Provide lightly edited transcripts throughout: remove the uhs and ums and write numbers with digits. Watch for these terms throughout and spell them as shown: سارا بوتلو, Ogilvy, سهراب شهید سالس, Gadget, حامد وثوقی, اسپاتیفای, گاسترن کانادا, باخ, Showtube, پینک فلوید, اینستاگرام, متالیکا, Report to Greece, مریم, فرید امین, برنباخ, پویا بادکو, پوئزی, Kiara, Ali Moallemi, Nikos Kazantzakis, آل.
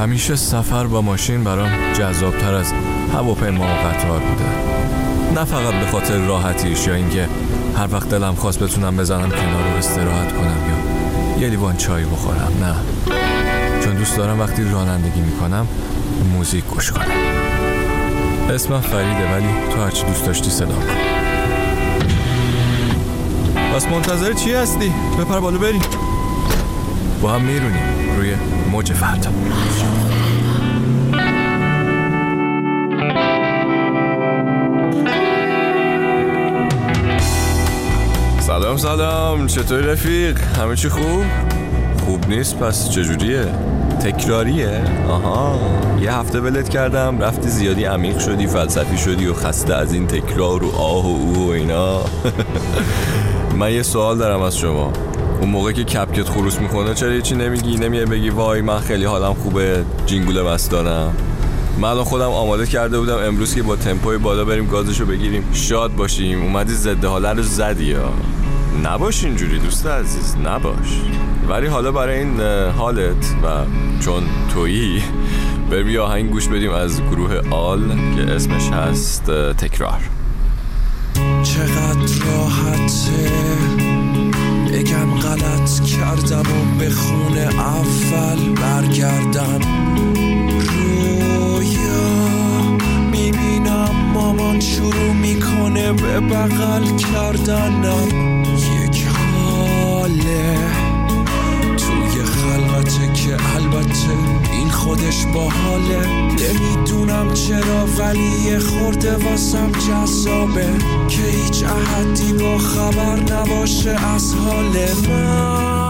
همیشه سفر با ماشین برام جذابتر از هواپیما و قطار بوده، نه فقط به خاطر راحتیش یا اینکه هر وقت دلم خواست بتونم بزنم کنار و استراحت کنم یا یه لیوان چای بخورم، نه، چون دوست دارم وقتی رانندگی میکنم موزیک گوش کنم. اسمم فریده، ولی تو هرچی دوست داشتی صدا کن. بس منتظر چی هستی؟ بپر بالو بریم، با هم میرونیم روی موج فردا. سلام، چطور رفیق؟ همه چی خوب؟ خوب نیست پس چجوریه؟ تکراریه؟ آها، یه هفته ولت کردم، رفتی زیادی عمیق شدی، فلسفی شدی و خسته از این تکرار و آه و او و اینا. من یه سوال دارم از شما. اون موقع که کپکت خروس میخونه چرا هیچی نمیگی؟ نمیگه بگی وای من خیلی حالم خوبه، جینگول بستانم. من الان خودم آماده کرده بودم امروز که با تمپوی بالا بریم گازشو بگیریم، شاد باشیم. اومدی ضد حاله رو زدی ها. نباش اینجوری دوست عزیز، نباش. ولی حالا برای این حالت و چون تویی بریم یه آهنگ گوش بدیم از گروه آل که اسمش هست تکرار. چقدر راحته بگم غلط کردم و به خونه اول برگردم. رویا میبینم مامان شروع میکنه به بغل کردنم. یک حاله توی خلوته که البته این خودش باحاله. نمیدونم چرا ولی یه خورده واسم جذابه که هیچ احدی با خبر نباشه از حال من.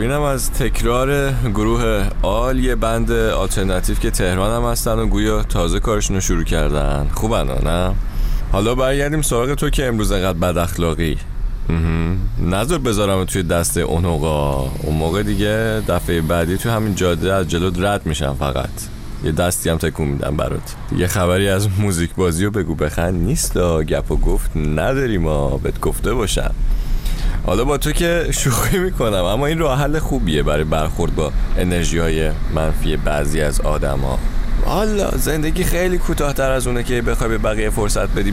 اینم از تکرار گروه آل، یه بند آلترناتیو که تهران هم هستن و گویا تازه کارشون رو شروع کردن. خوبن نه؟ حالا برگردیم سراغ تو که امروز انقدر بد اخلاقی. نذار بذارم توی دست اونوقا، اون موقع دیگه دفعه بعدی تو همین جاده از جلوت رد میشم، فقط یه دستی هم تکون میدم برات. دیگه خبری از موزیک بازی و بگو بخند نیست، گپ و گفت نداریم، بهت گفته باشم. حالا با تو که شوخی میکنم، اما این راه حل خوبیه برای برخورد با انرژی های منفی بعضی از آدم ها. والا زندگی خیلی کوتاه‌تر از اونه که بخوای به بقیه فرصت بدی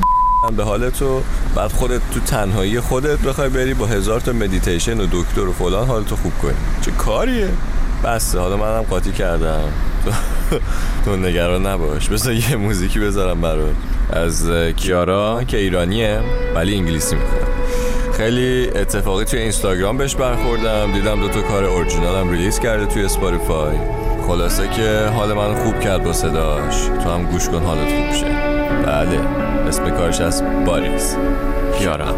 به حالت و بعد خودت تو تنهایی خودت بخوای بری با 1000 تا مدیتیشن و دکتر و فلان حالتو خوب کنی. چه کاریه؟ بسه، حالا منم قاطی کردم. تو نگران نباش، بذار یه موزیکی بذارم برات از کیارا که ایرانیه ولی انگلیسی میخونه. خیلی اتفاقی توی اینستاگرام بهش برخوردم، دیدم 2 تا کار اورجینالم ریلیز کرده توی اسپاتیفای. خلاصه که حال من خوب کرد با صداش. تو هم گوش کن حالت خوب شه. بله، اسم کارش از باریس. کیارا.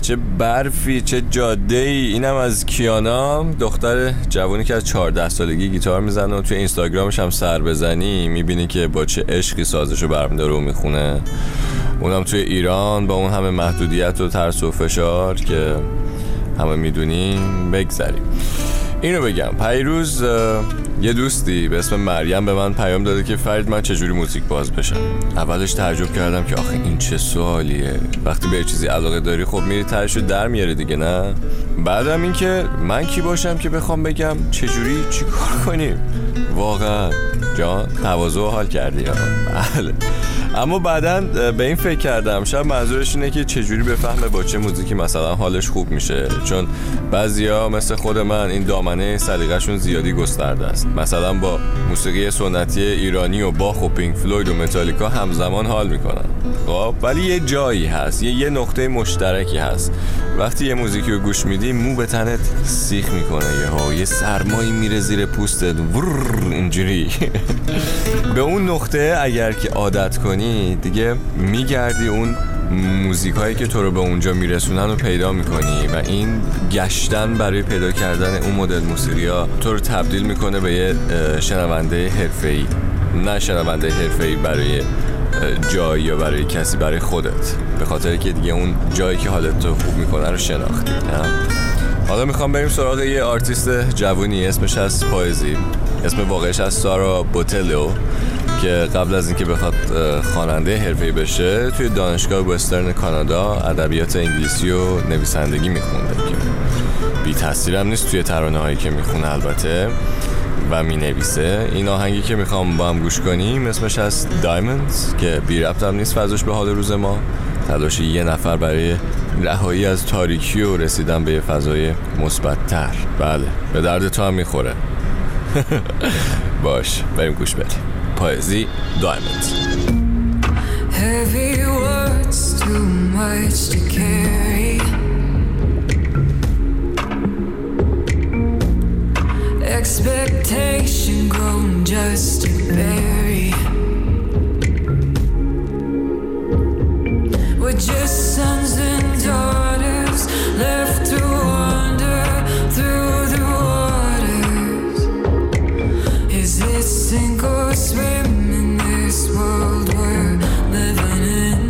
چه برفی، چه جاده‌ای. اینم از کیانا، دختر جوانی که از 14 سالگی گیتار میزنه و توی اینستاگرامش هم سر بزنی میبینی که با چه عشقی سازشو برمی‌داره و میخونه. اونم توی ایران با اون همه محدودیت و ترس و فشار که همه میدونیم. بگذاریم اینو بگم، پیروز یه دوستی به اسم مریم به من پیام داده که فرید من چجوری موزیک باز بشم. اولش تعجب کردم که آخه این چه سوالیه، وقتی به چیزی علاقه داری خب میری ترشو در میاری دیگه، نه؟ بعدم این که من کی باشم که بخوام بگم چجوری چی کار کنیم. واقعا جان تواضع حال کردی. بله، اما بعداً به این فکر کردم شب منظورش اینه که چجوری بفهمه با چه موزیکی مثلا حالش خوب میشه، چون بعضیا مثل خود من این دامنه سلیقه‌شون زیادی گسترده است. مثلا با موسیقی سنتی ایرانی و باخ و پینک فلوید و متالیکا همزمان حال میکنن. خب ولی یه جایی هست، یه نقطه مشترکی هست، وقتی یه موزیکی رو گوش میدی مو به تنت سیخ میکنه، یه سرمایی میره زیر پوستت اینجوری. به اون نقطه اگر که عادت کنی دیگه میگردی، اون موزیکایی که تو رو به اونجا میرسونن رو پیدا میکنی و این گشتن برای پیدا کردن اون مدل موسیقیا تو رو تبدیل میکنه به یه شنونده حرفه‌ای. نه شنونده حرفه‌ای برای جایی یا برای کسی، برای خودت، به خاطر که دیگه اون جایی که حالت تو خوب میکنه رو شناختی. حالا میخوام بریم سراغ یه آرتیست جوونی، اسمش از پوئزی، اسم واقعیش از سارا بوتلو، که قبل از اینکه بخواد خواننده حرفه‌ای بشه توی دانشگاه گاسترن کانادا ادبیات انگلیسی و نویسندگی میخونده که بی تاثیرم نیست توی ترانه‌هایی که میخونه البته و مینویسه. این آهنگی که میخوام با هم گوش کنیم اسمش از دایموندز که بی ربط هم نیست فضاش به حال روز ما، تلاش یه نفر برای رهایی از تاریکی و رسیدن به یه فضای مثبت‌تر. بله، به درد تو هم میخوره. باش، بریم گوش بدیم. پوئزی دایموند. Heavy words, too much to carry. Expectation grown just to bury. We're just sons and daughters left to wander through the waters. Is it sink or swim in this world we're living in?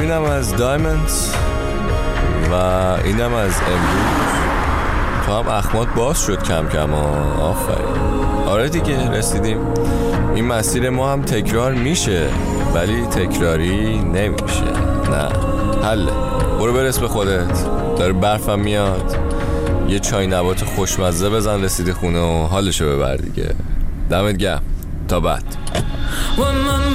اینم از دایموندز و اینم از امروز. تو هم اخمات باز شد کم کم. آفرین. آره دیگه رسیدیم. این مسیر ما هم تکرار میشه ولی تکراری نمیشه. نه حله، برو برس به خودت. داره برفم میاد، یه چای نبات خوشمزه بزن، رسیدی خونه و حالشو ببر دیگه. دمت گرم، تا بعد.